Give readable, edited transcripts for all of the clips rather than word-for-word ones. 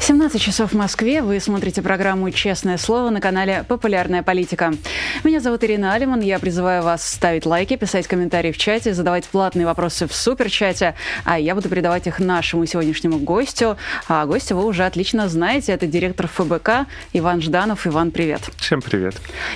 17 часов в Москве. Вы смотрите программу «Честное слово» на канале «Популярная политика». Меня зовут Ирина Алиман. Я призываю вас ставить лайки, писать комментарии в чате, задавать платные вопросы в суперчате. А я буду передавать их нашему сегодняшнему гостю. А гостя вы уже отлично знаете. Это директор ФБК Иван Жданов. Иван, привет. Всем привет.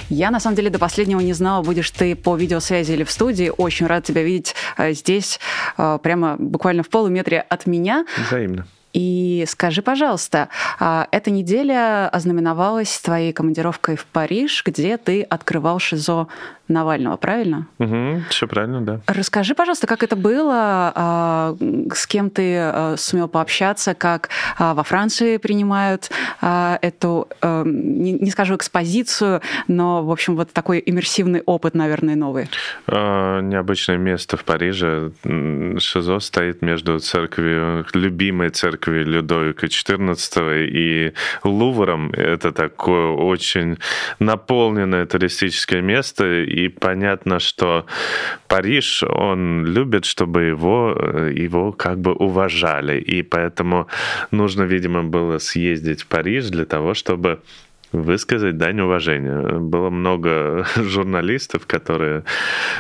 Я, на самом деле, до последнего не знала, будешь ты по видеосвязи или в студии. Очень рад тебя видеть здесь, прямо буквально в полуметре от меня. Взаимно. И скажи, пожалуйста, эта неделя ознаменовалась твоей командировкой в Париж, где ты открывал ШИЗО Навального, правильно? Угу, все правильно, да. Расскажи, пожалуйста, как это было, с кем ты сумел пообщаться, как во Франции принимают эту, не скажу экспозицию, но, в общем, вот такой иммерсивный опыт, наверное, новый. Необычное место в Париже. ШИЗО стоит между церковью, любимой церковью Людовика XIV и Лувром. Это такое очень наполненное туристическое место. И понятно, что Париж, он любит, чтобы его как бы уважали. И поэтому нужно, видимо, было съездить в Париж для того, чтобы высказать дань уважения. Было много журналистов, которые...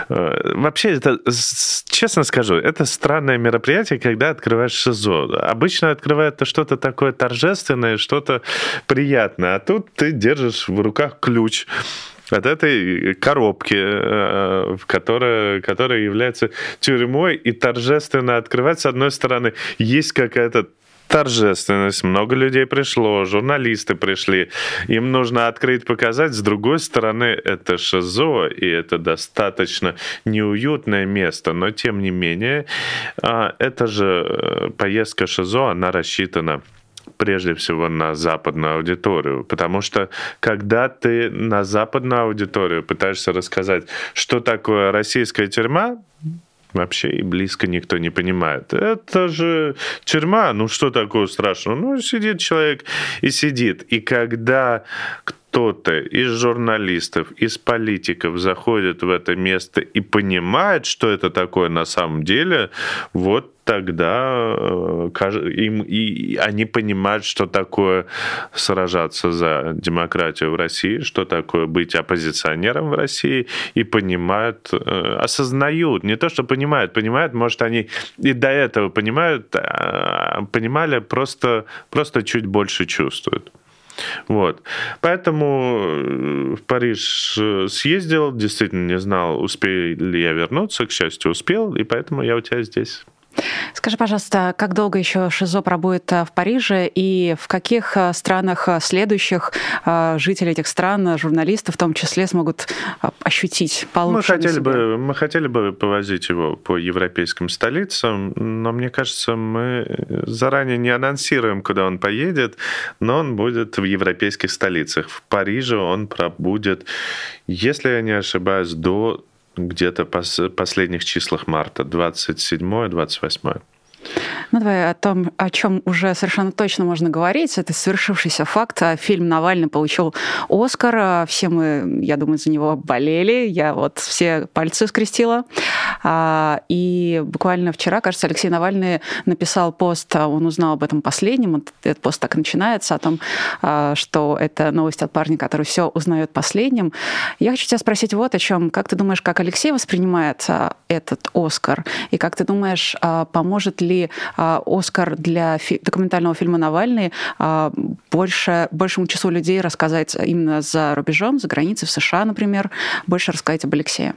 Вообще, это, честно скажу, это странное мероприятие, когда открываешь ШИЗО. Обычно открывают что-то такое торжественное, что-то приятное. А тут ты держишь в руках ключ от этой коробки, которая является тюрьмой, и торжественно открывать. С одной стороны, есть какая-то торжественность, много людей пришло, журналисты пришли, им нужно открыть, показать. С другой стороны, это ШИЗО, и это достаточно неуютное место, но тем не менее, эта же поездка ШИЗО, она рассчитана прежде всего на западную аудиторию, потому что когда ты на западную аудиторию пытаешься рассказать, что такое российская тюрьма, вообще и близко никто не понимает. Это же тюрьма, ну что такое страшного? Ну сидит человек и сидит. И когда кто-то из журналистов, из политиков заходит в это место и понимает, что это такое на самом деле, вот тогда им, и они понимают, что такое сражаться за демократию в России, что такое быть оппозиционером в России, и понимают, осознают, не то что понимают, может, они и до этого понимали, просто чуть больше чувствуют. Вот. Поэтому в Париж съездил, действительно не знал, успею ли я вернуться, к счастью, успел, и поэтому я у тебя здесь. Скажи, пожалуйста, как долго еще ШИЗО пробудет в Париже, и в каких странах следующих жители этих стран, журналисты в том числе, смогут ощутить получше? Мы хотели бы повозить его по европейским столицам, но мне кажется, мы заранее не анонсируем, куда он поедет, но он будет в европейских столицах. В Париже он пробудет, если я не ошибаюсь, до где-то в последних числах марта, 27-28. Ну, давай о том, о чем уже совершенно точно можно говорить. Это свершившийся факт. Фильм «Навальный» получил «Оскар». Все мы, я думаю, за него болели. Я вот все пальцы скрестила. И буквально вчера, кажется, Алексей Навальный написал пост, он узнал об этом последним, этот пост так и начинается, о том, что это новость от парня, который все узнает последним. Я хочу тебя спросить вот о чем. Как ты думаешь, как Алексей воспринимает этот «Оскар», и как ты думаешь, поможет ли «Оскар» для документального фильма «Навальный» большему числу людей рассказать именно за рубежом, за границей, в США, например, больше рассказать об Алексее?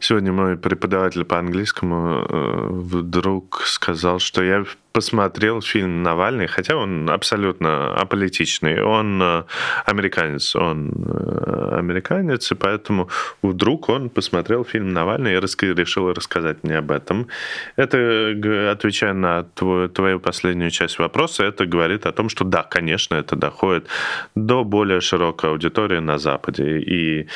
Сегодня мой преподаватель по английскому вдруг сказал, что я посмотрел фильм «Навальный», хотя он абсолютно аполитичный. Он американец, и поэтому вдруг он посмотрел фильм «Навальный» и решил рассказать мне об этом. Это, отвечая на твою последнюю часть вопроса, это говорит о том, что да, конечно, это доходит до более широкой аудитории на Западе. И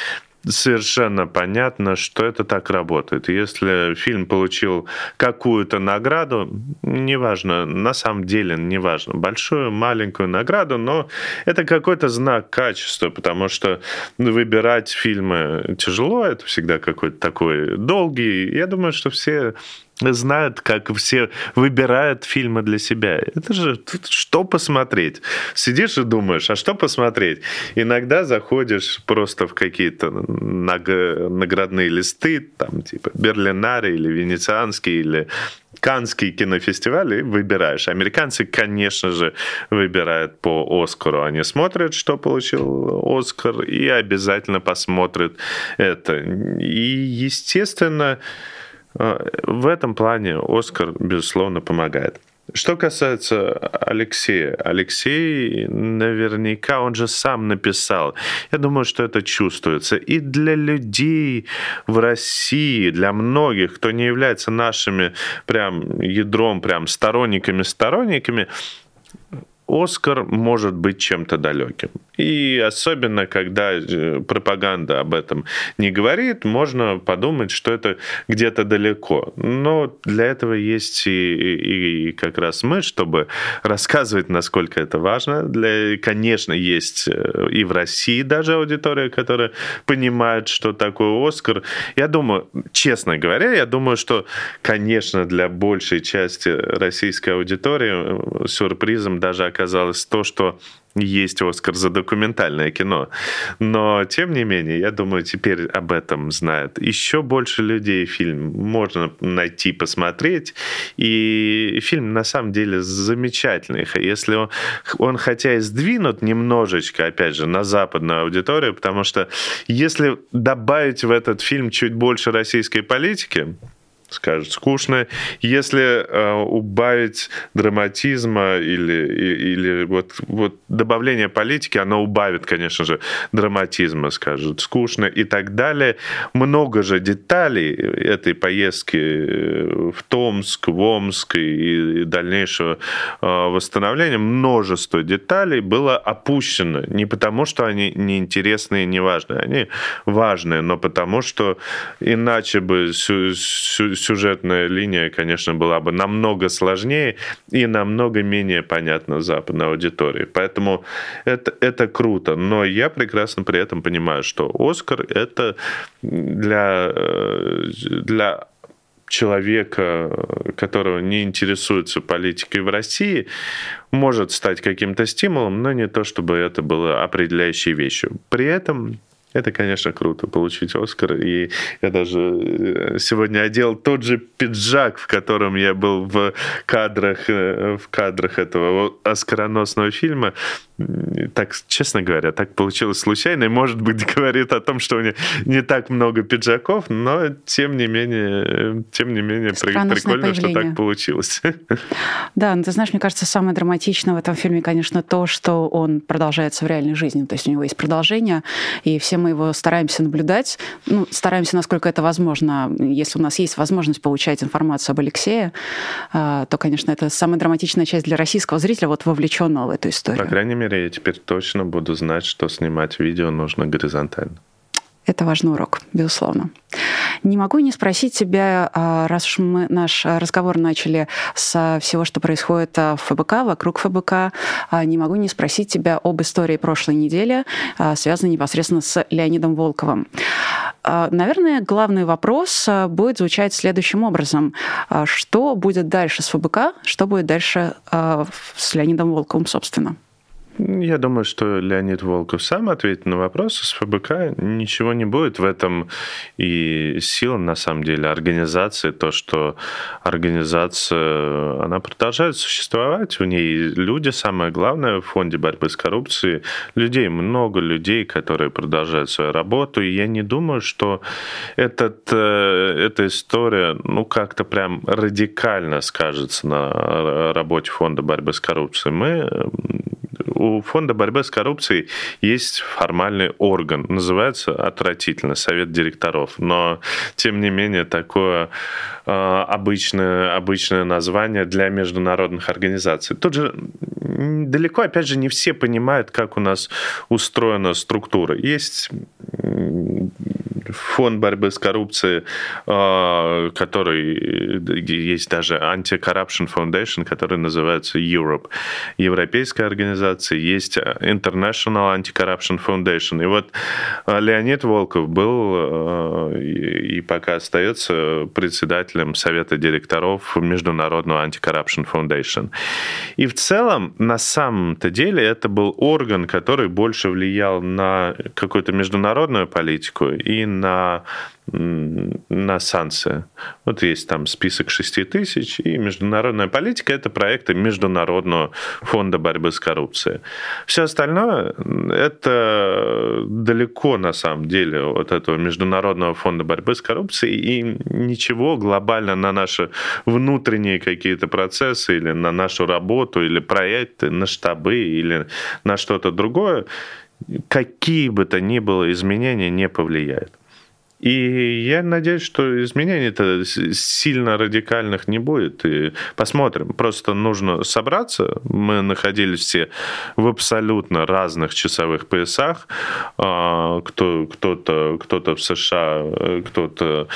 совершенно понятно, что это так работает. Если фильм получил какую-то награду, неважно, на самом деле неважно, большую, маленькую награду, но это какой-то знак качества, потому что выбирать фильмы тяжело, это всегда какой-то такой долгий. Я думаю, что все знают, как все выбирают фильмы для себя. Это же что посмотреть? Сидишь и думаешь, а что посмотреть? Иногда заходишь просто в какие-то наградные листы, там типа Берлинале или Венецианский, или Каннский кинофестиваль, и выбираешь. Американцы, конечно же, выбирают по Оскару. Они смотрят, что получил Оскар, и обязательно посмотрят это. И, естественно, в этом плане Оскар, безусловно, помогает. Что касается Алексея. Алексей наверняка, он же сам написал. Я думаю, что это чувствуется. И для людей в России, для многих, кто не является нашими прям ядром, прям сторонниками, Оскар может быть чем-то далеким. И особенно, когда пропаганда об этом не говорит, можно подумать, что это где-то далеко. Но для этого есть и как раз мы, чтобы рассказывать, насколько это важно. Конечно, есть и в России даже аудитория, которая понимает, что такое Оскар. Я думаю, честно говоря, что, конечно, для большей части российской аудитории сюрпризом даже оказалось то, что есть Оскар за документальное кино. Но, тем не менее, я думаю, теперь об этом знают еще больше людей. Фильм можно найти, посмотреть. И фильм, на самом деле, замечательный. Если он хотя и сдвинут немножечко, опять же, на западную аудиторию, потому что если добавить в этот фильм чуть больше российской политики, скажут, скучно. Если убавить драматизма или вот добавление политики, оно убавит, конечно же, драматизма, скажут, скучно и так далее. Много же деталей этой поездки в Томск, в Омск и дальнейшего восстановления, множество деталей было опущено. Не потому, что они неинтересные и неважные. Они важные, но потому, что иначе бы сюжетная линия, конечно, была бы намного сложнее и намного менее понятна западной аудитории. Поэтому это круто. Но я прекрасно при этом понимаю, что Оскар — это для человека, которого не интересуется политикой в России, может стать каким-то стимулом, но не то, чтобы это было определяющей вещью. При этом это, конечно, круто, получить Оскар. И я даже сегодня одел тот же пиджак, в котором я был в кадрах этого оскароносного фильма. Так, честно говоря, так получилось случайно. И, может быть, говорит о том, что у меня не так много пиджаков, но, тем не менее прикольно, что так получилось. Да, но ты знаешь, мне кажется, самое драматичное в этом фильме, конечно, то, что он продолжается в реальной жизни. То есть у него есть продолжение, и все мы его стараемся наблюдать, стараемся, насколько это возможно. Если у нас есть возможность получать информацию об Алексее, то, конечно, это самая драматичная часть для российского зрителя, вот вовлеченного в эту историю. По крайней мере, я теперь точно буду знать, что снимать видео нужно горизонтально. Это важный урок, безусловно. Не могу не спросить тебя, раз уж мы наш разговор начали со всего, что происходит в ФБК, вокруг ФБК, не могу не спросить тебя об истории прошлой недели, связанной непосредственно с Леонидом Волковым. Наверное, главный вопрос будет звучать следующим образом. Что будет дальше с ФБК, что будет дальше с Леонидом Волковым, собственно? Я думаю, что Леонид Волков сам ответит на вопрос. С ФБК ничего не будет. В этом и сила, на самом деле, организации. То, что организация, она продолжает существовать. В ней люди, самое главное, в фонде борьбы с коррупцией. Людей, много людей, которые продолжают свою работу. И я не думаю, что эта история как-то прям радикально скажется на работе фонда борьбы с коррупцией. У фонда борьбы с коррупцией есть формальный орган, называется отвратительно совет директоров, но тем не менее такое обычное название для международных организаций. Тут же далеко, опять же, не все понимают, как у нас устроена структура. Есть фонд борьбы с коррупцией, который есть даже Anti-Corruption Foundation, который называется Europe, европейская организация, есть International Anti-Corruption Foundation. И вот Леонид Волков был и пока остается председателем Совета директоров Международного Anti-Corruption Foundation. И в целом, на самом-то деле, это был орган, который больше влиял на какую-то международную политику и на санкции. Вот есть там список 6000, и международная политика – это проекты Международного фонда борьбы с коррупцией. Все остальное – это далеко, на самом деле, от этого Международного фонда борьбы с коррупцией, и ничего глобально на наши внутренние какие-то процессы или на нашу работу, или проекты, на штабы, или на что-то другое, какие бы то ни было изменения не повлияют. И я надеюсь, что изменений-то сильно радикальных не будет. И посмотрим. Просто нужно собраться. Мы находились все в абсолютно разных часовых поясах. Кто-то в США, кто-то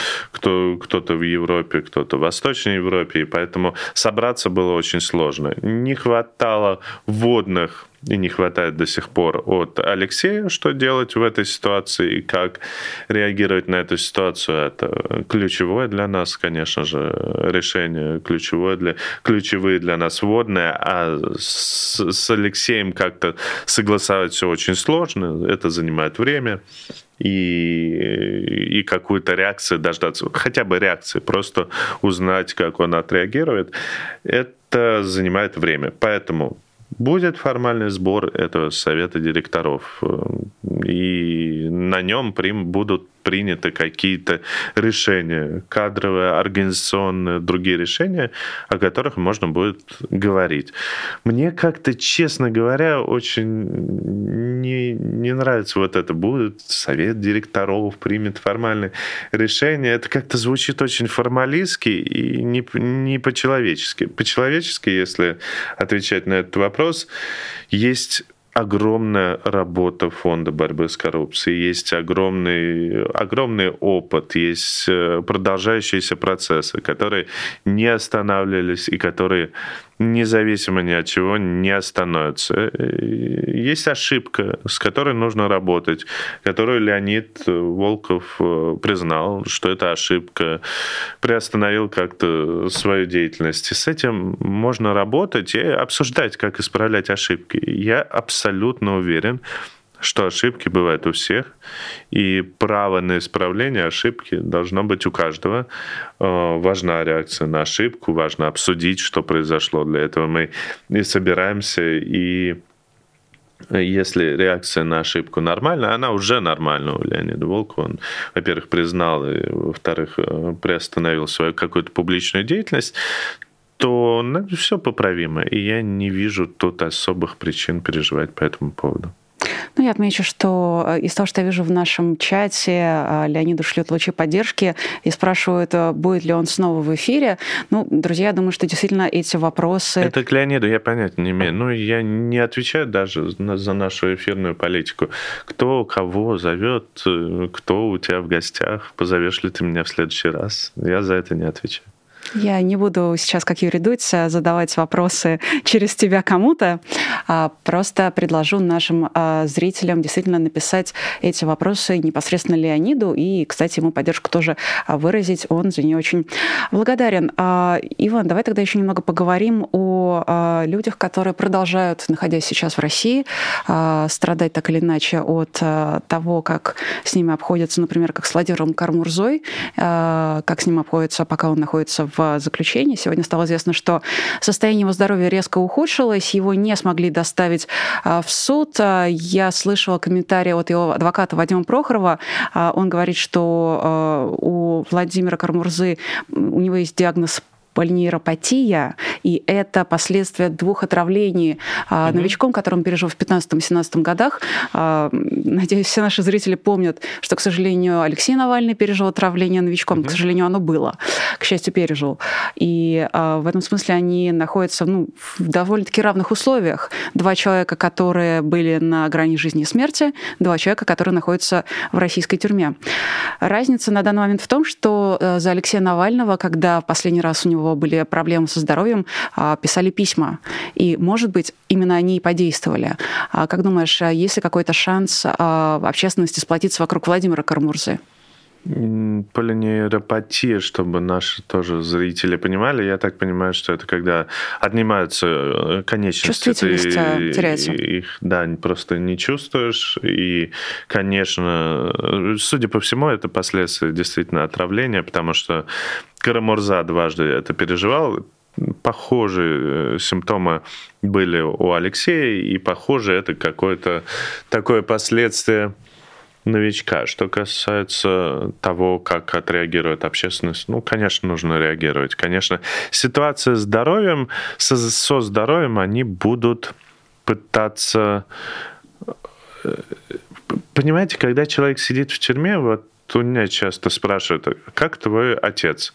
в Европе, кто-то в Восточной Европе. И поэтому собраться было очень сложно. Не хватало вводных и не хватает до сих пор от Алексея, что делать в этой ситуации и как реагировать на эту ситуацию. Это ключевое для нас, конечно же, решение, ключевые для нас вводные, а с Алексеем как-то согласовать все очень сложно, это занимает время. И какую-то реакцию дождаться, хотя бы реакции, просто узнать, как он отреагирует, это занимает время. Поэтому будет формальный сбор этого совета директоров, и на нем будут приняты какие-то решения, кадровые, организационные, другие решения, о которых можно будет говорить. Мне как-то, честно говоря, очень не нравится вот это. Будет совет директоров, примет формальное решение. Это как-то звучит очень формалистски и не по-человечески. По-человечески, если отвечать на этот вопрос, есть огромная работа фонда борьбы с коррупцией, есть огромный опыт, есть продолжающиеся процессы, которые не останавливались и которые независимо ни от чего не остановятся. Есть ошибка, с которой нужно работать, которую Леонид Волков признал, что это ошибка, приостановил как-то свою деятельность. И с этим можно работать и обсуждать, как исправлять ошибки. Я абсолютно уверен, что ошибки бывают у всех, и право на исправление ошибки должно быть у каждого. Важна реакция на ошибку, важно обсудить, что произошло. Для этого мы и собираемся, и если реакция на ошибку нормальная, она уже нормальная у Леонида Волкова. Он, во-первых, признал, и, во-вторых, приостановил свою какую-то публичную деятельность, то все поправимо, и я не вижу тут особых причин переживать по этому поводу. Я отмечу, что из того, что я вижу в нашем чате, Леониду шлют лучи поддержки и спрашивают, будет ли он снова в эфире. Друзья, я думаю, что действительно эти вопросы... Это к Леониду, я понятия не имею. Я не отвечаю даже за нашу эфирную политику. Кто кого зовет, кто у тебя в гостях, позовешь ли ты меня в следующий раз. Я за это не отвечаю. Я не буду сейчас, как Юрий Дудь, задавать вопросы через тебя кому-то. Просто предложу нашим зрителям действительно написать эти вопросы непосредственно Леониду. И, кстати, ему поддержку тоже выразить. Он за нее очень благодарен. Иван, давай тогда еще немного поговорим о людях, которые продолжают, находясь сейчас в России, страдать так или иначе от того, как с ними обходятся, например, как с Владимиром Кара-Мурзой, как с ним обходятся, пока он находится в заключении. Сегодня стало известно, что состояние его здоровья резко ухудшилось, его не смогли доставить в суд. Я слышала комментарии от его адвоката Вадима Прохорова. Он говорит, что у Владимира Кара-Мурзы у него есть диагноз полинейропатия, и это последствия 2 отравлений новичком, который он пережил в 2015-2017 годах. Надеюсь, все наши зрители помнят, что, к сожалению, Алексей Навальный пережил отравление новичком. К сожалению, оно было. К счастью, пережил. И в этом смысле они находятся в довольно-таки равных условиях. два человека, которые были на грани жизни и смерти, два человека, которые находятся в российской тюрьме. Разница на данный момент в том, что за Алексея Навального, когда в последний раз у него были проблемы со здоровьем, писали письма. И, может быть, именно они и подействовали. Как думаешь, есть ли какой-то шанс общественности сплотиться вокруг Владимира Кара-Мурзы? Полинейропатия, чтобы наши тоже зрители понимали. Я так понимаю, что это когда отнимаются конечности. Чувствительность теряется. Их, да, просто не чувствуешь. И, конечно, судя по всему, это последствия действительно отравления, потому что Кара-Мурза дважды это переживал. Похожие симптомы были у Алексея, и, похоже, это какое-то такое последствие новичка. Что касается того, как отреагирует общественность, конечно, нужно реагировать. Конечно, ситуация с здоровьем, со здоровьем они будут пытаться... Понимаете, когда человек сидит в тюрьме, у меня часто спрашивают, как твой отец?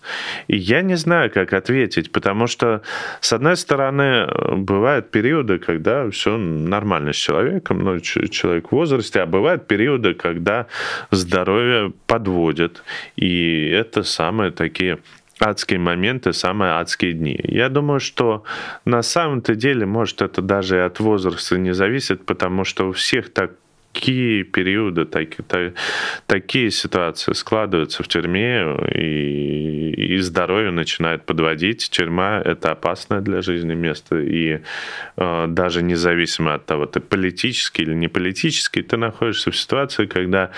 И я не знаю, как ответить, потому что, с одной стороны, бывают периоды, когда все нормально с человеком, человек в возрасте, а бывают периоды, когда здоровье подводит. И это самые такие адские моменты, самые адские дни. Я думаю, что на самом-то деле, может, это даже и от возраста не зависит, потому что у всех такие периоды, такие ситуации складываются в тюрьме, и здоровье начинает подводить. Тюрьма — это опасное для жизни место, и даже независимо от того, ты политический или не политический, ты находишься в ситуации, когда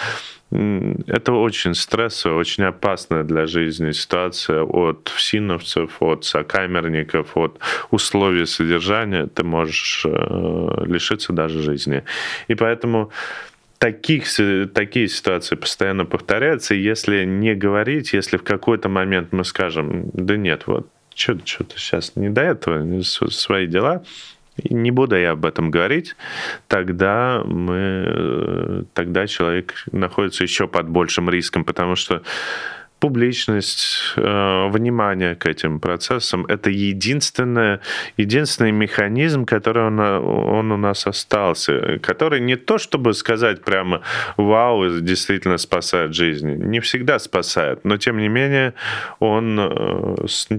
это очень стрессовая, очень опасная для жизни ситуация от всиновцев, от сокамерников, от условий содержания. Ты можешь лишиться даже жизни. И поэтому такие ситуации постоянно повторяются. И если не говорить, если в какой-то момент мы скажем, да нет, вот что-то сейчас не до этого, свои дела, не буду я об этом говорить, тогда человек находится еще под большим риском, потому что публичность, внимание к этим процессам — это единственный механизм, который он у нас остался, который не то чтобы сказать прямо «вау, действительно спасает жизни», не всегда спасает, но тем не менее он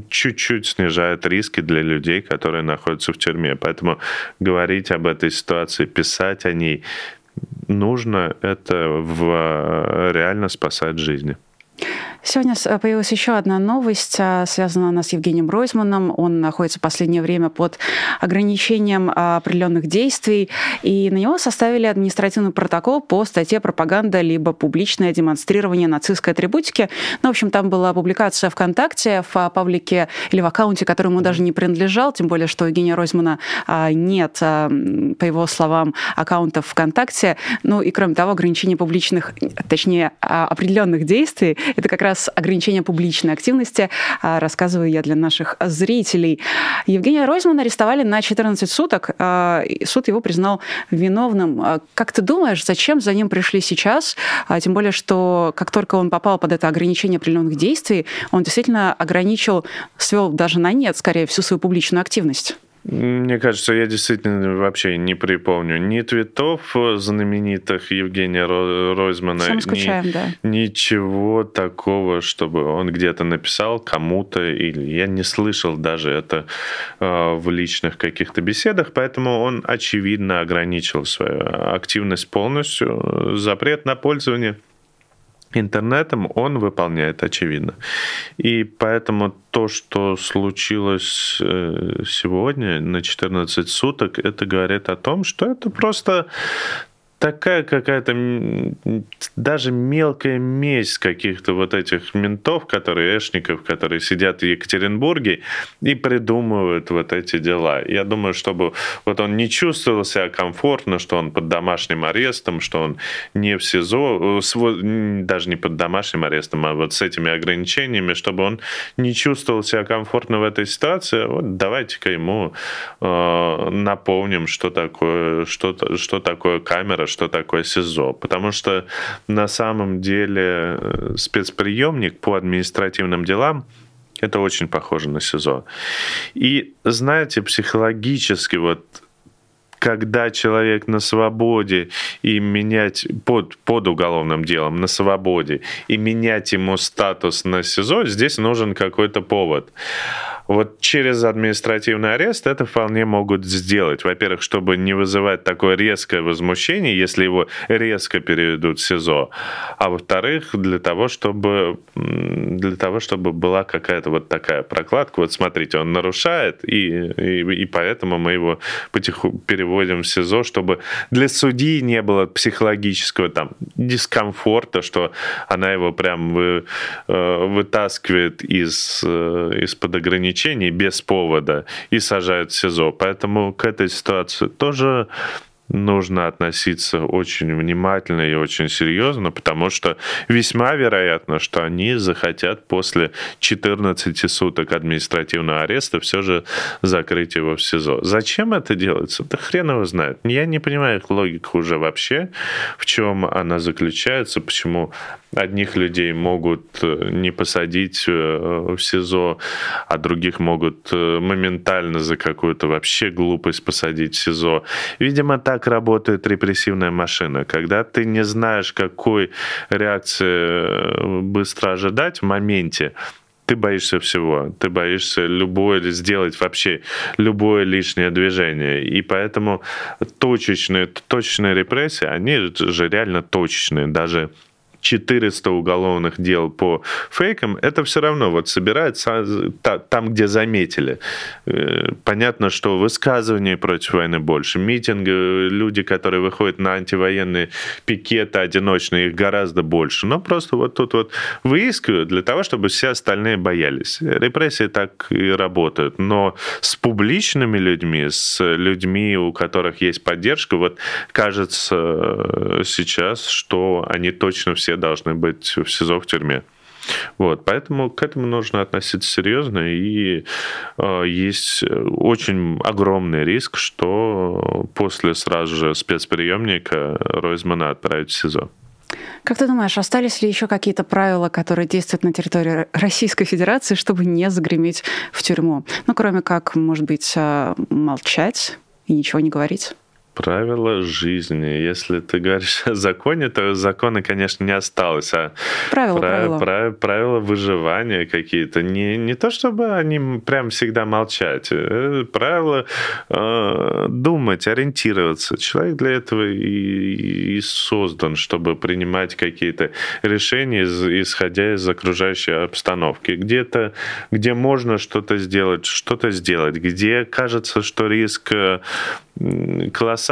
чуть-чуть снижает риски для людей, которые находятся в тюрьме. Поэтому говорить об этой ситуации, писать о ней нужно, это реально спасает жизни. Сегодня появилась еще одна новость, связанная она с Евгением Ройзманом. Он находится в последнее время под ограничением определенных действий, и на него составили административный протокол по статье «Пропаганда либо публичное демонстрирование нацистской атрибутики». Ну, в общем, там была публикация ВКонтакте в паблике или в аккаунте, который ему даже не принадлежал, тем более, что у Евгения Ройзмана нет, по его словам, аккаунтов ВКонтакте. Ну и, кроме того, ограничение публичных, точнее, определенных действий – это как раз ограничение публичной активности, рассказываю я для наших зрителей. Евгения Ройзмана арестовали на 14 суток, и суд его признал виновным. Как ты думаешь, зачем за ним пришли сейчас? Тем более, что как только он попал под это ограничение определенных действий, он действительно свел даже на нет, скорее, всю свою публичную активность. Мне кажется, я действительно вообще не припомню ни твитов знаменитых Евгения Ройзмана, ничего такого, чтобы он где-то написал кому-то, или я не слышал даже это в личных каких-то беседах, поэтому он, очевидно, ограничил свою активность полностью. Запрет на пользование интернетом он выполняет, очевидно. И поэтому то, что случилось сегодня на 14 суток, это говорит о том, что это просто такая какая-то даже мелкая месть каких-то вот этих ментов, эшников, которые сидят в Екатеринбурге и придумывают вот эти дела. Я думаю, чтобы вот он не чувствовал себя комфортно, что он под домашним арестом, что он не в СИЗО, даже не под домашним арестом, а вот с этими ограничениями, чтобы он не чувствовал себя комфортно в этой ситуации, вот давайте-ка ему напомним, что такое камера, что такое СИЗО, потому что на самом деле спецприемник по административным делам это очень похоже на СИЗО. И знаете, психологически вот когда человек на свободе и менять под уголовным делом на свободе и менять ему статус на СИЗО, здесь нужен какой-то повод. Вот через административный арест это вполне могут сделать. Во-первых, чтобы не вызывать такое резкое возмущение, если его резко переведут в СИЗО. А во-вторых, для того, чтобы была какая-то вот такая прокладка. Вот смотрите, он нарушает, и поэтому мы его потихоньку переводим в СИЗО, чтобы для судьи не было психологического там дискомфорта, что она его прям вытаскивает из-под ограничений без повода и сажают в СИЗО. Поэтому к этой ситуации тоже нужно относиться очень внимательно и очень серьезно, потому что весьма вероятно, что они захотят после 14 суток административного ареста все же закрыть его в СИЗО. Зачем это делается? Да хрен его знает. Я не понимаю их логику уже вообще, в чем она заключается, почему одних людей могут не посадить в СИЗО, а других могут моментально за какую-то вообще глупость посадить в СИЗО. Видимо, так работает репрессивная машина. Когда ты не знаешь, какой реакции быстро ожидать в моменте, ты боишься всего, ты боишься сделать вообще любое лишнее движение. И поэтому точечные репрессии, они же реально точечные, даже 400 уголовных дел по фейкам, это все равно вот собирается там, где заметили. Понятно, что высказываний против войны больше, митинги, люди, которые выходят на антивоенные пикеты одиночные, их гораздо больше. Но просто вот тут вот выискивают для того, чтобы все остальные боялись. Репрессии так и работают. Но с публичными людьми, с людьми, у которых есть поддержка, вот кажется сейчас, что они точно все должны быть в СИЗО, в тюрьме. Вот, поэтому к этому нужно относиться серьезно, и есть очень огромный риск, что после сразу же спецприемника Ройзмана отправят в СИЗО. Как ты думаешь, остались ли еще какие-то правила, которые действуют на территории Российской Федерации, чтобы не загреметь в тюрьму? Ну, кроме как, может быть, молчать и ничего не говорить? Правила жизни. Если ты говоришь о законе, то закона, конечно, не осталось, а правила выживания какие-то. Не то, чтобы они прям всегда молчать. Правила думать, ориентироваться. Человек для этого и создан, чтобы принимать какие-то решения, исходя из окружающей обстановки. Где можно что-то сделать, где кажется, что риск колоссальные.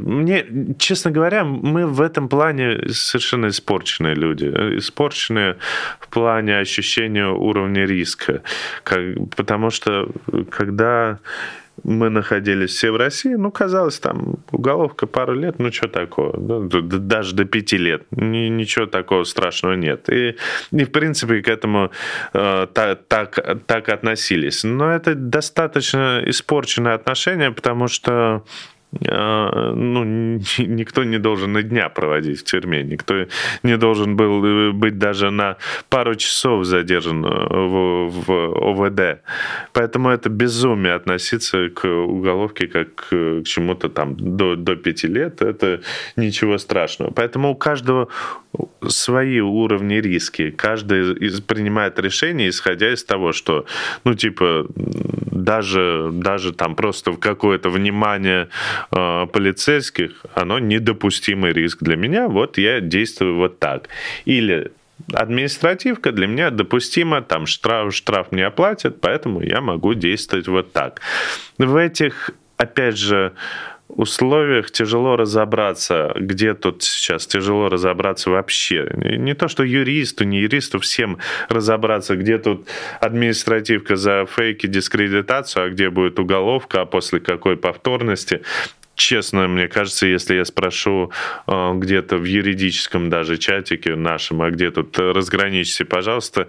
Мне, честно говоря, мы в этом плане совершенно испорченные люди. Испорченные в плане ощущения уровня риска. Потому что, когда мы находились все в России, казалось, там уголовка пару лет, что такого, даже до 5 лет, ничего такого страшного нет. И в принципе, к этому так относились. Но это достаточно испорченное отношение, потому что никто не должен и дня проводить в тюрьме, никто не должен был быть даже на пару часов задержан в ОВД. Поэтому это безумие относиться к уголовке как к чему-то там до 5 лет, это ничего страшного. Поэтому у каждого свои уровни риски. Каждый принимает решение, исходя из того, что, даже там просто в какое-то внимание полицейских, оно недопустимый риск для меня, вот я действую вот так. Или административка для меня допустима, там штраф не оплатят, поэтому я могу действовать вот так. В этих, опять же, условиях тяжело разобраться вообще. Не то, что юристу, не юристу, всем разобраться, где тут административка за фейки, дискредитацию, а где будет уголовка, а после какой повторности. Честно, мне кажется, если я спрошу где-то в юридическом даже чатике нашем, а где тут разграничься, пожалуйста,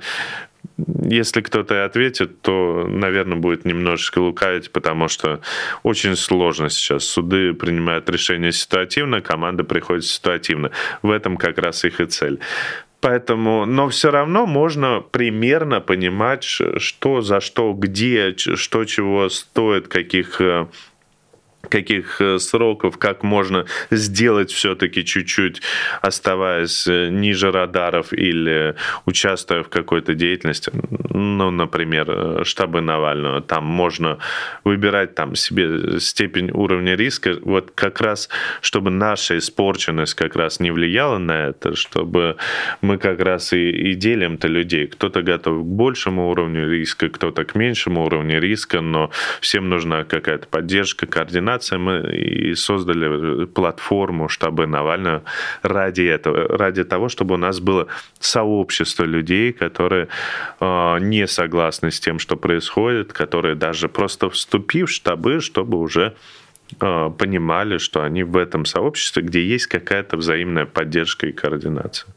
если кто-то и ответит, то, наверное, будет немножечко лукавить, потому что очень сложно сейчас. Суды принимают решения ситуативно, команда приходит ситуативно. В этом как раз их и цель. Поэтому, но все равно можно примерно понимать, что за что, где, что чего стоит, каких каких сроков, как можно сделать все-таки чуть-чуть, оставаясь ниже радаров или участвуя в какой-то деятельности. Ну, например, штабы Навального. Там можно выбирать там, себе степень уровня риска. Вот как раз, чтобы наша испорченность как раз не влияла на это, чтобы мы как раз и делим-то людей. Кто-то готов к большему уровню риска, кто-то к меньшему уровню риска, но всем нужна какая-то поддержка, координация. Мы и создали платформу штаба Навального ради этого, ради того, чтобы у нас было сообщество людей, которые не согласны с тем, что происходит, которые даже просто вступив в штабы, чтобы уже понимали, что они в этом сообществе, где есть какая-то взаимная поддержка и координация.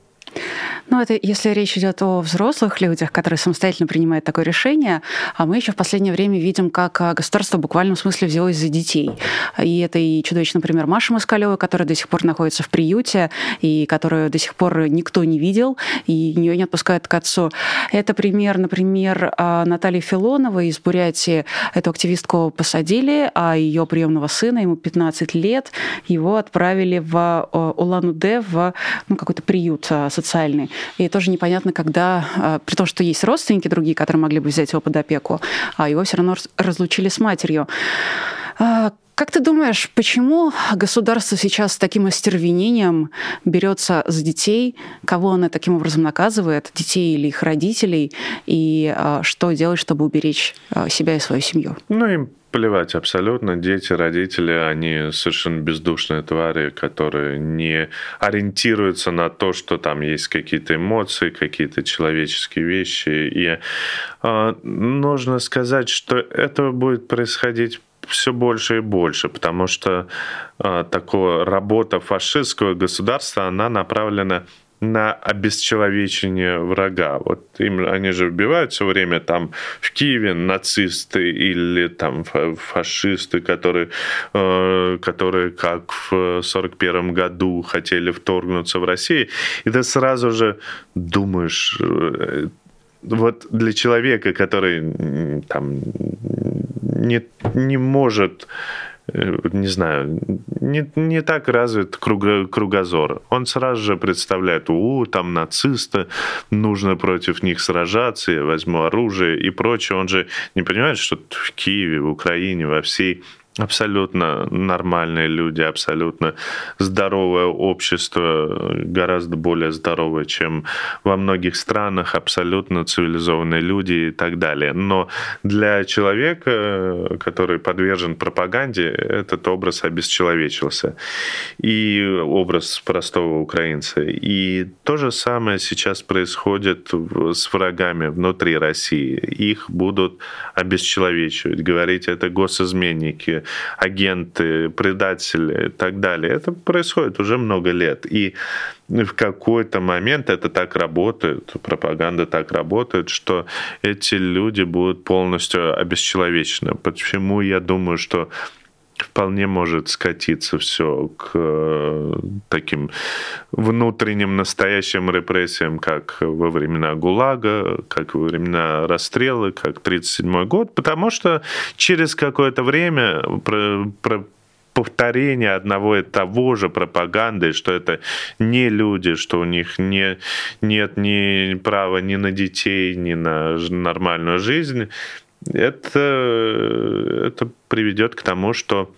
Ну, это если речь идет о взрослых людях, которые самостоятельно принимают такое решение, а мы еще в последнее время видим, как государство в буквальном смысле взялось за детей. И это и чудовищный пример Маши Москалевой, которая до сих пор находится в приюте, и которую до сих пор никто не видел, и ее не отпускают к отцу. Это пример, например, Натальи Филоновой из Бурятии. Эту активистку посадили, а ее приемного сына, ему 15 лет, его отправили в Улан-Удэ, в какой-то приют социальный. И тоже непонятно, когда, при том, что есть родственники другие, которые могли бы взять его под опеку, а его все равно разлучили с матерью. Как ты думаешь, почему государство сейчас с таким остервенением берется за детей? Кого оно таким образом наказывает? Детей или их родителей? И что делать, чтобы уберечь себя и свою семью? Ну, им плевать абсолютно. Дети, родители, они совершенно бездушные твари, которые не ориентируются на то, что там есть какие-то эмоции, какие-то человеческие вещи. И нужно сказать, что это будет происходить все больше и больше, потому что такая работа фашистского государства, она направлена на обесчеловечение врага. Вот им, они же вбивают все время там в Киеве нацисты или там фашисты, которые как в 1941 году хотели вторгнуться в Россию. И ты сразу же думаешь, вот для человека, который там не может, не знаю, не так развит кругозор. Он сразу же представляет, там нацисты, нужно против них сражаться, я возьму оружие и прочее. Он же не понимает, что в Киеве, в Украине, во всей абсолютно нормальные люди, абсолютно здоровое общество, гораздо более здоровое, чем во многих странах, абсолютно цивилизованные люди и так далее. Но для человека, который подвержен пропаганде, этот образ обесчеловечился. И образ простого украинца. И то же самое сейчас происходит с врагами внутри России. Их будут обесчеловечивать, говорить, это госизменники, агенты, предатели и так далее. Это происходит уже много лет. И в какой-то момент это так работает, пропаганда так работает, что эти люди будут полностью обесчеловечены. Почему я думаю, что вполне может скатиться все к таким внутренним настоящим репрессиям, как во времена ГУЛАГа, как во времена расстрела, как 1937 год, потому что через какое-то время повторение одного и того же пропаганды, что это не люди, что у них нет ни права ни на детей, ни на нормальную жизнь, это приведет к тому, что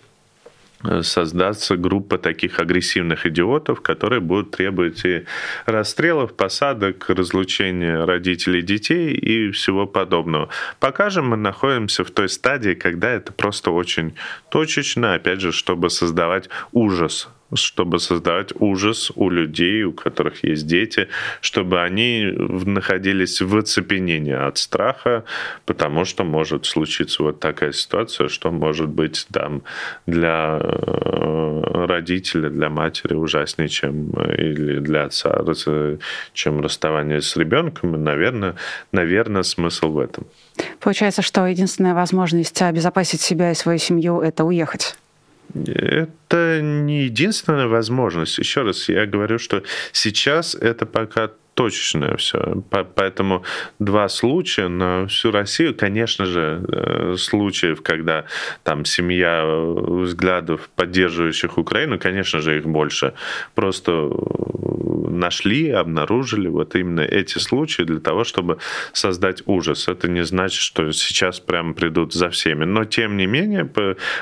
создастся группа таких агрессивных идиотов, которые будут требовать и расстрелов, посадок, разлучения родителей, детей и всего подобного. Пока же мы находимся в той стадии, когда это просто очень точечно, опять же, чтобы создавать ужас. Чтобы создавать ужас у людей, у которых есть дети, чтобы они находились в оцепенении от страха, потому что может случиться вот такая ситуация, что может быть там для родителя, для матери ужаснее, чем или для отца, чем расставание с ребенком. Наверное, смысл в этом. Получается, что единственная возможность обезопасить себя и свою семью – это уехать? Это не единственная возможность. Еще раз я говорю, что сейчас это пока точечное все. Поэтому два случая на всю Россию, конечно же, случаев, когда там семья взглядов, поддерживающих Украину, конечно же, их больше. Просто нашли, обнаружили вот именно эти случаи для того, чтобы создать ужас. Это не значит, что сейчас прям придут за всеми. Но, тем не менее,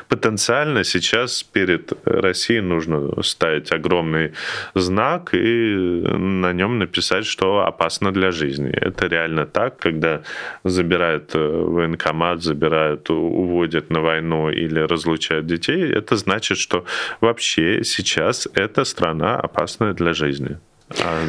потенциально сейчас перед Россией нужно ставить огромный знак и на нем написать, что опасно для жизни. Это реально так, когда забирают военкомат, забирают, уводят на войну или разлучают детей, это значит, что вообще сейчас эта страна опасная для жизни. А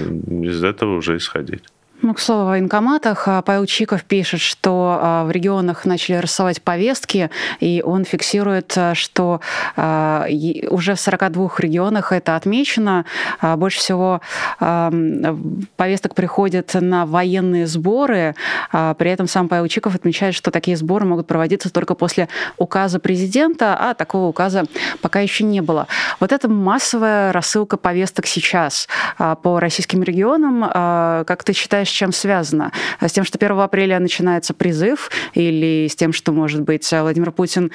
из этого уже исходить. Ну, к слову о военкоматах, Павел Чиков пишет, что в регионах начали рассылать повестки, и он фиксирует, что уже в 42 регионах это отмечено. Больше всего повесток приходит на военные сборы. При этом сам Павел Чиков отмечает, что такие сборы могут проводиться только после указа президента, а такого указа пока еще не было. Вот это массовая рассылка повесток сейчас по российским регионам. Как ты считаешь, с чем связано? С тем, что 1 апреля начинается призыв, или с тем, что, может быть, Владимир Путин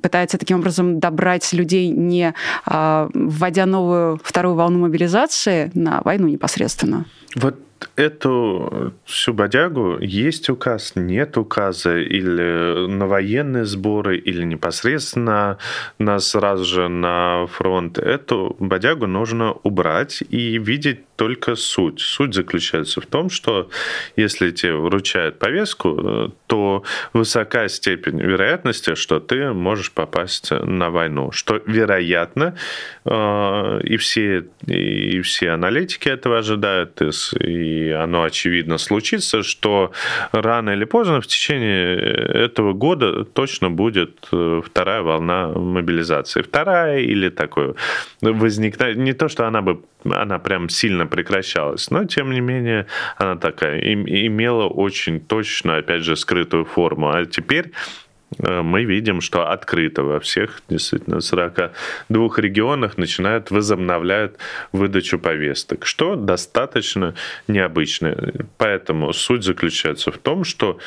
пытается таким образом добрать людей, не вводя новую вторую волну мобилизации на войну непосредственно? Вот эту всю бодягу, есть указ, нет указа, или на военные сборы, или непосредственно на, сразу же на фронт, эту бодягу нужно убрать и видеть только суть. Суть заключается в том, что если тебе вручают повестку, то высока степень вероятности, что ты можешь попасть на войну. Что, вероятно, и все аналитики этого ожидают, и оно, очевидно, случится, что рано или поздно в течение этого года точно будет вторая волна мобилизации. Вторая или такое возникает. Не то, что она прям сильно прекращалась, но, тем не менее, она такая имела очень точно, опять же, скрытую форму. А теперь мы видим, что открыто во всех, действительно, 42 регионах возобновляют выдачу повесток, что достаточно необычно. Поэтому суть заключается в том, что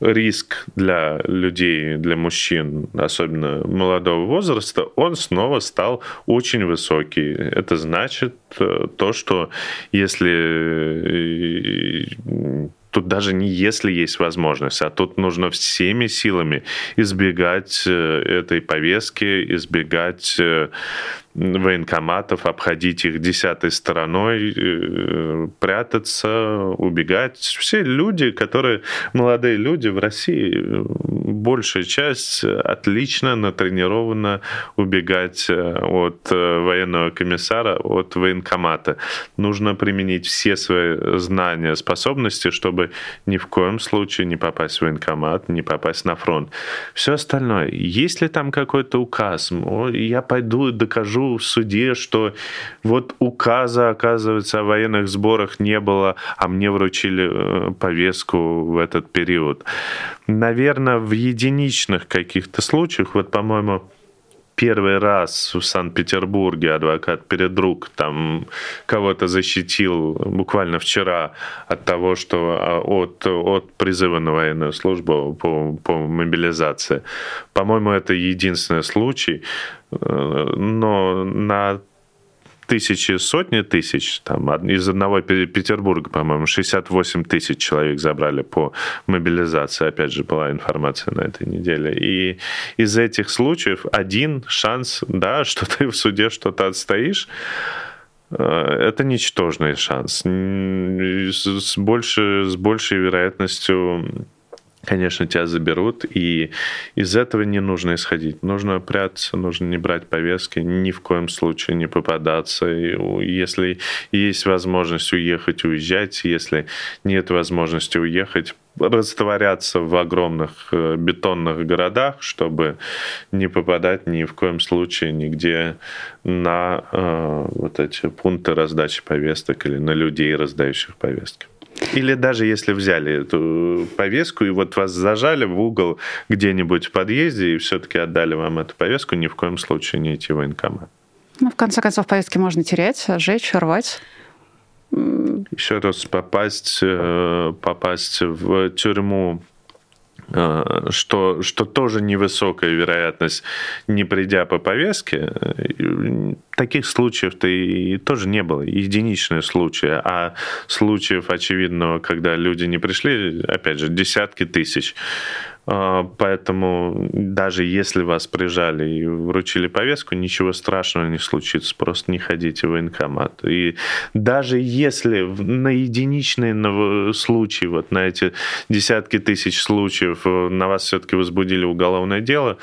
риск для людей, для мужчин, особенно молодого возраста, он снова стал очень высокий. Это значит то, что если... Тут даже не если есть возможность, а тут нужно всеми силами избегать этой повестки, избегать военкоматов, обходить их десятой стороной, прятаться, убегать. Все люди, молодые люди в России, большая часть отлично натренирована убегать от военного комиссара, от военкомата. Нужно применить все свои знания, способности, чтобы ни в коем случае не попасть в военкомат, не попасть на фронт. Все остальное. Есть ли там какой-то указ? Я пойду и докажу в суде, что вот указа, оказывается, о военных сборах не было, а мне вручили повестку в этот период. Наверное, в единичных каких-то случаях, вот, по-моему, первый раз в Санкт-Петербурге адвокат Передрук там кого-то защитил буквально вчера от того, что от призыва на военную службу по мобилизации. По-моему, это единственный случай, но на тысячи, сотни тысяч, там, из одного Петербурга, по-моему, 68 тысяч человек забрали по мобилизации, опять же, была информация на этой неделе, и из этих случаев один шанс, да, что ты в суде что-то отстоишь, это ничтожный шанс, с большей вероятностью, конечно, тебя заберут, и из этого не нужно исходить. Нужно прятаться, нужно не брать повестки, ни в коем случае не попадаться. И если есть возможность уехать, уезжать. Если нет возможности уехать, растворяться в огромных бетонных городах, чтобы не попадать ни в коем случае нигде на вот эти пункты раздачи повесток или на людей, раздающих повестки. Или даже если взяли эту повестку и вот вас зажали в угол где-нибудь в подъезде и все-таки отдали вам эту повестку, ни в коем случае не идти в военкомат. Ну, в конце концов, повестки можно терять, сжечь, рвать. Еще раз, попасть в тюрьму, что тоже невысокая вероятность, не придя по повестке, таких случаев-то и тоже не было, единичные случаи, а случаев очевидного, когда люди не пришли, опять же, десятки тысяч. Поэтому даже если вас прижали и вручили повестку, ничего страшного не случится, просто не ходите в военкомат. И даже если на единичные случаи, вот на эти десятки тысяч случаев на вас все-таки возбудили уголовное дело,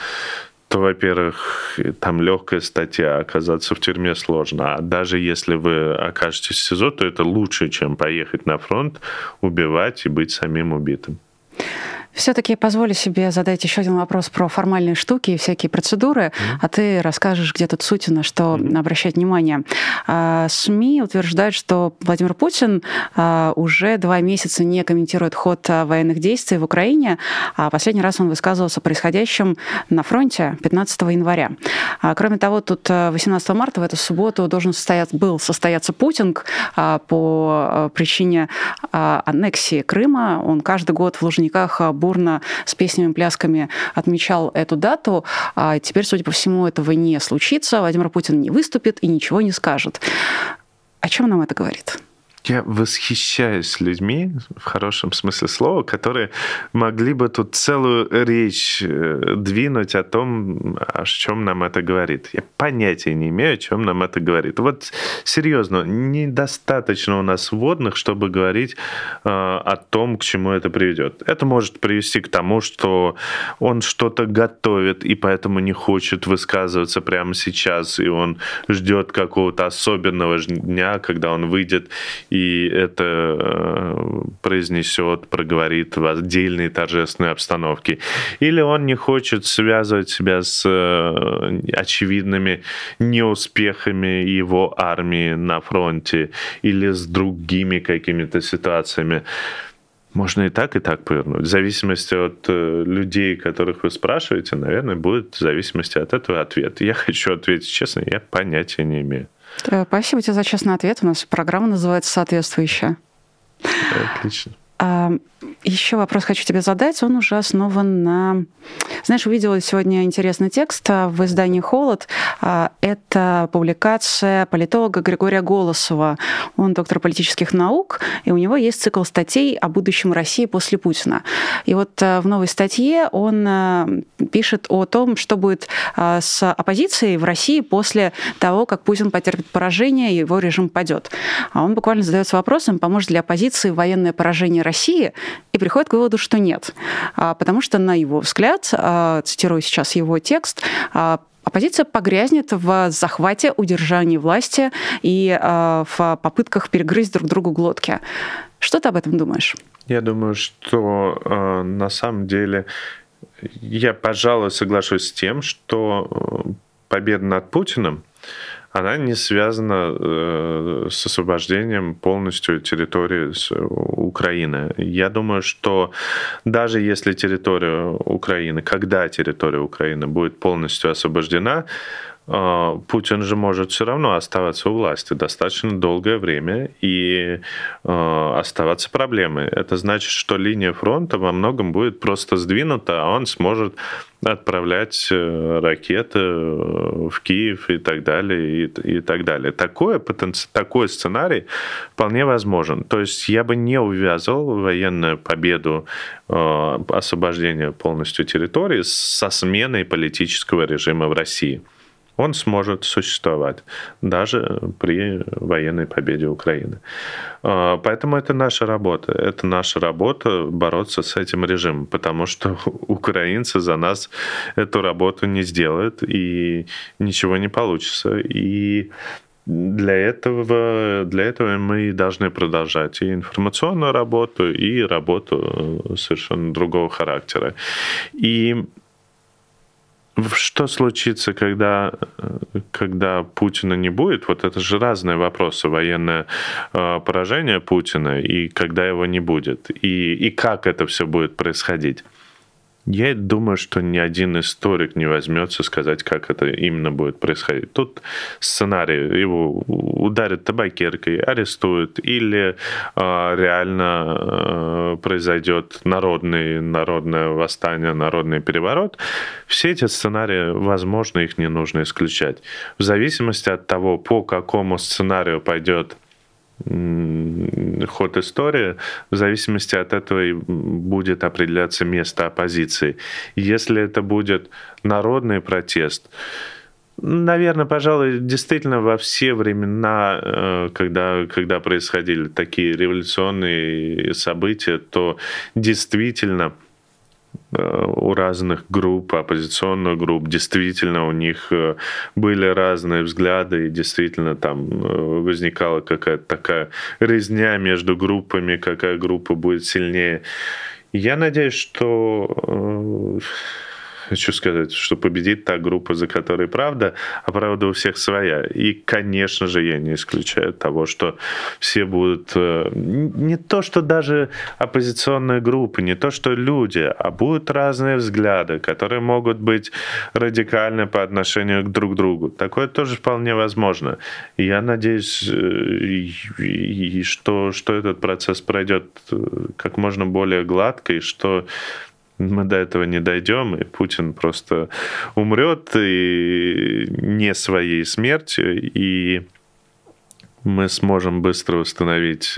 то, во-первых, там легкая статья, оказаться в тюрьме сложно. А даже если вы окажетесь в СИЗО, то это лучше, чем поехать на фронт, убивать и быть самим убитым. Все-таки позволю себе задать еще один вопрос про формальные штуки и всякие процедуры, а ты расскажешь, где тут суть, на что обращать внимание. СМИ утверждают, что Владимир Путин уже 2 месяца не комментирует ход военных действий в Украине. Последний раз он высказывался о происходящем на фронте 15 января. Кроме того, тут 18 марта, в эту субботу, был состояться путинг по причине аннексии Крыма. Он каждый год в Лужниках бурно с песнями, плясками отмечал эту дату. А теперь, судя по всему, этого не случится. Владимир Путин не выступит и ничего не скажет. О чем нам это говорит? Я восхищаюсь людьми, в хорошем смысле слова, которые могли бы тут целую речь двинуть о том, о чем нам это говорит. Я понятия не имею, о чем нам это говорит. Вот серьезно, недостаточно у нас вводных, чтобы говорить о том, к чему это приведет. Это может привести к тому, что он что-то готовит и поэтому не хочет высказываться прямо сейчас, и он ждет какого-то особенного дня, когда он выйдет и это произнесет, проговорит в отдельной торжественной обстановке. Или он не хочет связывать себя с очевидными неуспехами его армии на фронте или с другими какими-то ситуациями. Можно и так повернуть. В зависимости от людей, которых вы спрашиваете, наверное, будет в зависимости от этого ответ. Я хочу ответить честно, я понятия не имею. Спасибо тебе за честный ответ. У нас программа называется «Соответствующая». Отлично. Еще вопрос хочу тебе задать. Он уже основан на... Знаешь, увидела сегодня интересный текст в издании «Холод». Это публикация политолога Григория Голосова. Он доктор политических наук, и у него есть цикл статей о будущем России после Путина. И вот в новой статье он пишет о том, что будет с оппозицией в России после того, как Путин потерпит поражение и его режим падет. А он буквально задается вопросом, поможет ли оппозиции военное поражение России, и приходит к выводу, что нет. Потому что, на его взгляд, цитирую сейчас его текст, оппозиция погрязнет в захвате, удержании власти и в попытках перегрызть друг другу глотки. Что ты об этом думаешь? Я думаю, что на самом деле я, пожалуй, соглашусь с тем, что победа над Путиным, она не связана с освобождением полностью территории Украины. Я думаю, что даже если территория Украины, когда территория Украины будет полностью освобождена, Путин же может все равно оставаться у власти достаточно долгое время и оставаться проблемой. Это значит, что линия фронта во многом будет просто сдвинута, а он сможет отправлять ракеты в Киев и так далее, и так далее. Такой сценарий вполне возможен. То есть я бы не увязывал военную победу, освобождение полностью территории со сменой политического режима в России. Он сможет существовать даже при военной победе Украины. Поэтому это наша работа бороться с этим режимом, потому что украинцы за нас эту работу не сделают и ничего не получится. И для этого мы должны продолжать и информационную работу, и работу совершенно другого характера. И что случится, когда Путина не будет? Вот это же разные вопросы. Военное поражение Путина и когда его не будет. И как это все будет происходить. Я думаю, что ни один историк не возьмется сказать, как это именно будет происходить. Тут сценарий: его ударят табакеркой, арестуют, или реально произойдет народное восстание, народный переворот. Все эти сценарии возможно, их не нужно исключать. В зависимости от того, по какому сценарию пойдет ход истории, в зависимости от этого и будет определяться место оппозиции. Если это будет народный протест, наверное, пожалуй, действительно во все времена, когда происходили такие революционные события, то действительно у разных групп, оппозиционных групп, действительно у них были разные взгляды, и действительно там возникала какая-то такая резня между группами, какая группа будет сильнее. Я надеюсь, что... Хочу сказать, что победит та группа, за которой правда, а правда у всех своя. И, конечно же, я не исключаю того, что все будут... Не то, что даже оппозиционные группы, не то, что люди, а будут разные взгляды, которые могут быть радикальны по отношению друг к другу. Такое тоже вполне возможно. И я надеюсь, что этот процесс пройдет как можно более гладко, и что... мы до этого не дойдем, и Путин просто умрет и не своей смертью, и мы сможем быстро восстановить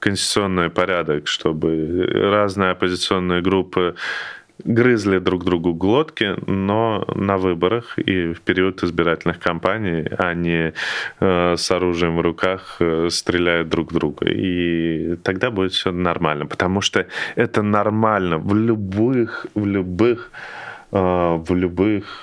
конституционный порядок, чтобы разные оппозиционные группы грызли друг другу глотки, но на выборах и в период избирательных кампаний они с оружием в руках стреляют друг друга. И тогда будет все нормально, потому что это нормально в любых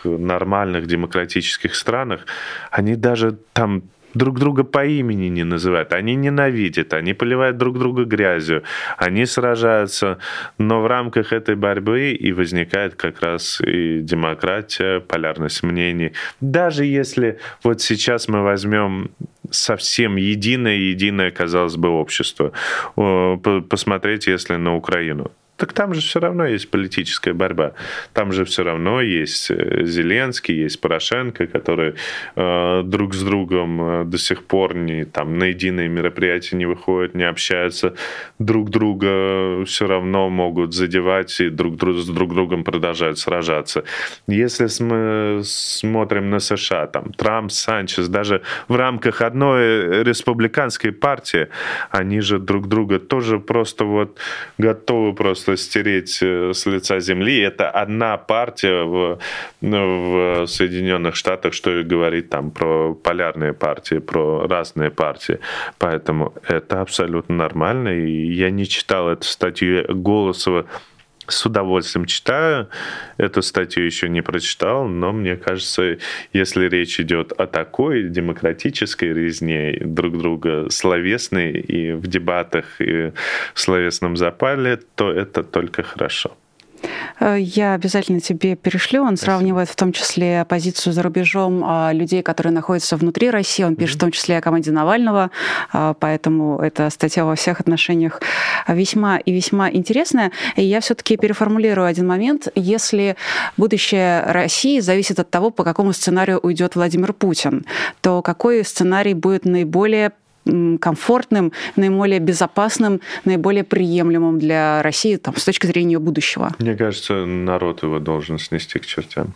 нормальных демократических странах. Они даже там друг друга по имени не называют, они ненавидят, они поливают друг друга грязью, они сражаются, но в рамках этой борьбы и возникает как раз и демократия, полярность мнений. Даже если вот сейчас мы возьмем совсем единое, казалось бы, общество, посмотреть, если на Украину, так там же все равно есть политическая борьба. Там же все равно есть Зеленский, есть Порошенко, которые друг с другом до сих пор на единые мероприятия не выходят, не общаются. Друг друга все равно могут задевать и друг с другом продолжают сражаться. Если мы смотрим на США, там Трамп, Санчес, даже в рамках одной республиканской партии, они же друг друга тоже просто вот готовы просто стереть с лица земли. Это одна партия в Соединенных Штатах, что и говорит там про полярные партии, про разные партии. Поэтому это абсолютно нормально. И я не читал эту статью Голосова, с удовольствием читаю. Эту статью еще не прочитал, но мне кажется, если речь идет о такой демократической резне, друг друга словесной и в дебатах, и в словесном запале, то это только хорошо. Я обязательно тебе перешлю. Он сравнивает в том числе позицию за рубежом людей, которые находятся внутри России. Он пишет в том числе о команде Навального, поэтому эта статья во всех отношениях весьма и весьма интересная. И я все-таки переформулирую один момент. Если будущее России зависит от того, по какому сценарию уйдет Владимир Путин, то какой сценарий будет наиболее комфортным, наиболее безопасным, наиболее приемлемым для России с точки зрения ее будущего? Мне кажется, народ его должен снести к чертям.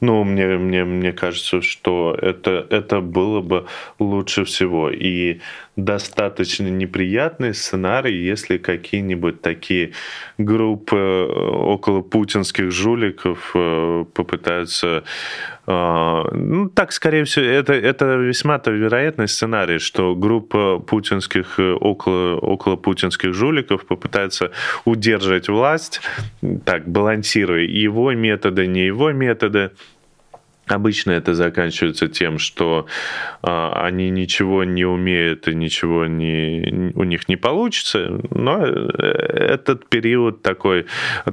Мне кажется, что это было бы лучше всего. И достаточно неприятный сценарий, если какие-нибудь такие группы околопутинских жуликов попытаются... так, скорее всего, это весьма-то вероятный сценарий, что группа околопутинских жуликов попытается удержать власть, так, балансируя его методы, не его методы, Обычно это заканчивается тем, что они ничего не умеют и ничего у них не получится, но этот период такой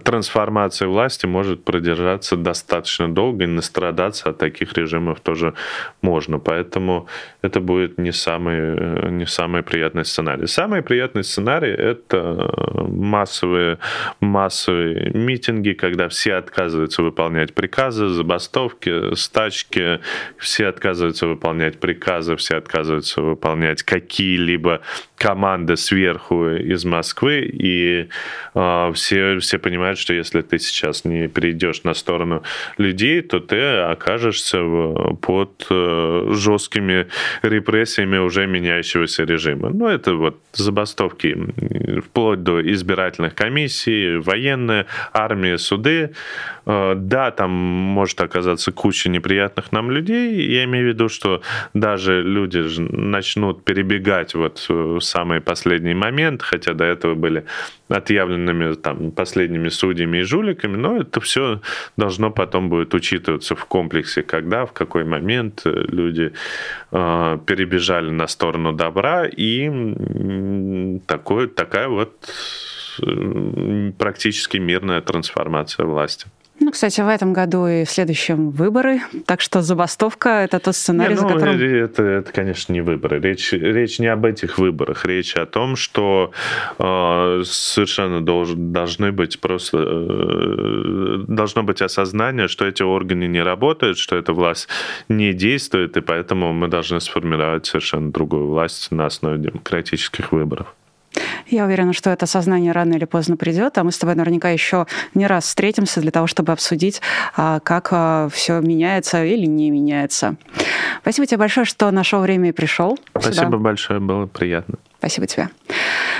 трансформации власти может продержаться достаточно долго, и настрадаться от таких режимов тоже можно. Поэтому это будет не самый приятный сценарий. Самый приятный сценарий – это массовые митинги, когда все отказываются выполнять приказы, забастовки, стачки, все отказываются выполнять приказы, все отказываются выполнять какие-либо команды сверху из Москвы, и все понимают, что если ты сейчас не перейдешь на сторону людей, то ты окажешься под жесткими репрессиями уже меняющегося режима. Ну, это вот забастовки вплоть до избирательных комиссий, военные, армии, суды. Да, там может оказаться куча неприятных нам людей. Я имею в виду, что даже люди начнут перебегать вот в самый последний момент, хотя до этого были отъявленными там последними судьями и жуликами, но это все должно потом будет учитываться в комплексе, когда, в какой момент люди перебежали на сторону добра, и такая вот практически мирная трансформация власти. Ну, кстати, в этом году и в следующем выборы, так что забастовка – это тот сценарий, за которым... Это, конечно, не выборы. Речь не об этих выборах, речь о том, что совершенно должны быть просто... должно быть осознание, что эти органы не работают, что эта власть не действует, и поэтому мы должны сформировать совершенно другую власть на основе демократических выборов. Я уверена, что это сознание рано или поздно придет, а мы с тобой наверняка еще не раз встретимся для того, чтобы обсудить, как все меняется или не меняется. Спасибо тебе большое, что нашел время и пришел. Спасибо большое, было приятно. Спасибо тебе.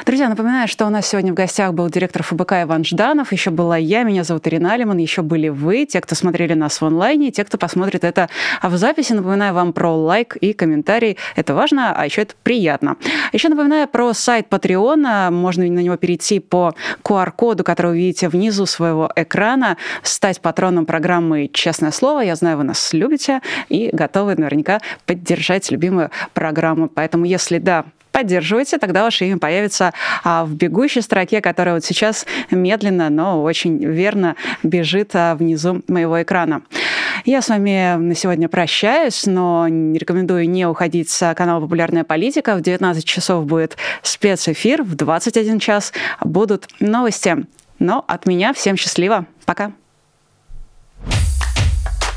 Друзья, напоминаю, что у нас сегодня в гостях был директор ФБК Иван Жданов, еще была я, меня зовут Ирина Алиман, еще были вы, те, кто смотрели нас в онлайне, те, кто посмотрит это в записи. Напоминаю вам про лайк и комментарий, это важно, а еще это приятно. Еще напоминаю про сайт Патреона, можно на него перейти по QR-коду, который вы видите внизу своего экрана, стать патроном программы «Честное слово». Я знаю, вы нас любите и готовы наверняка поддержать любимую программу, поэтому если да, поддерживайте, тогда ваше имя появится в бегущей строке, которая вот сейчас медленно, но очень верно бежит внизу моего экрана. Я с вами на сегодня прощаюсь, но рекомендую не уходить с канала «Популярная политика». В 19 часов будет спецэфир, в 21 час будут новости. Но от меня всем счастливо. Пока.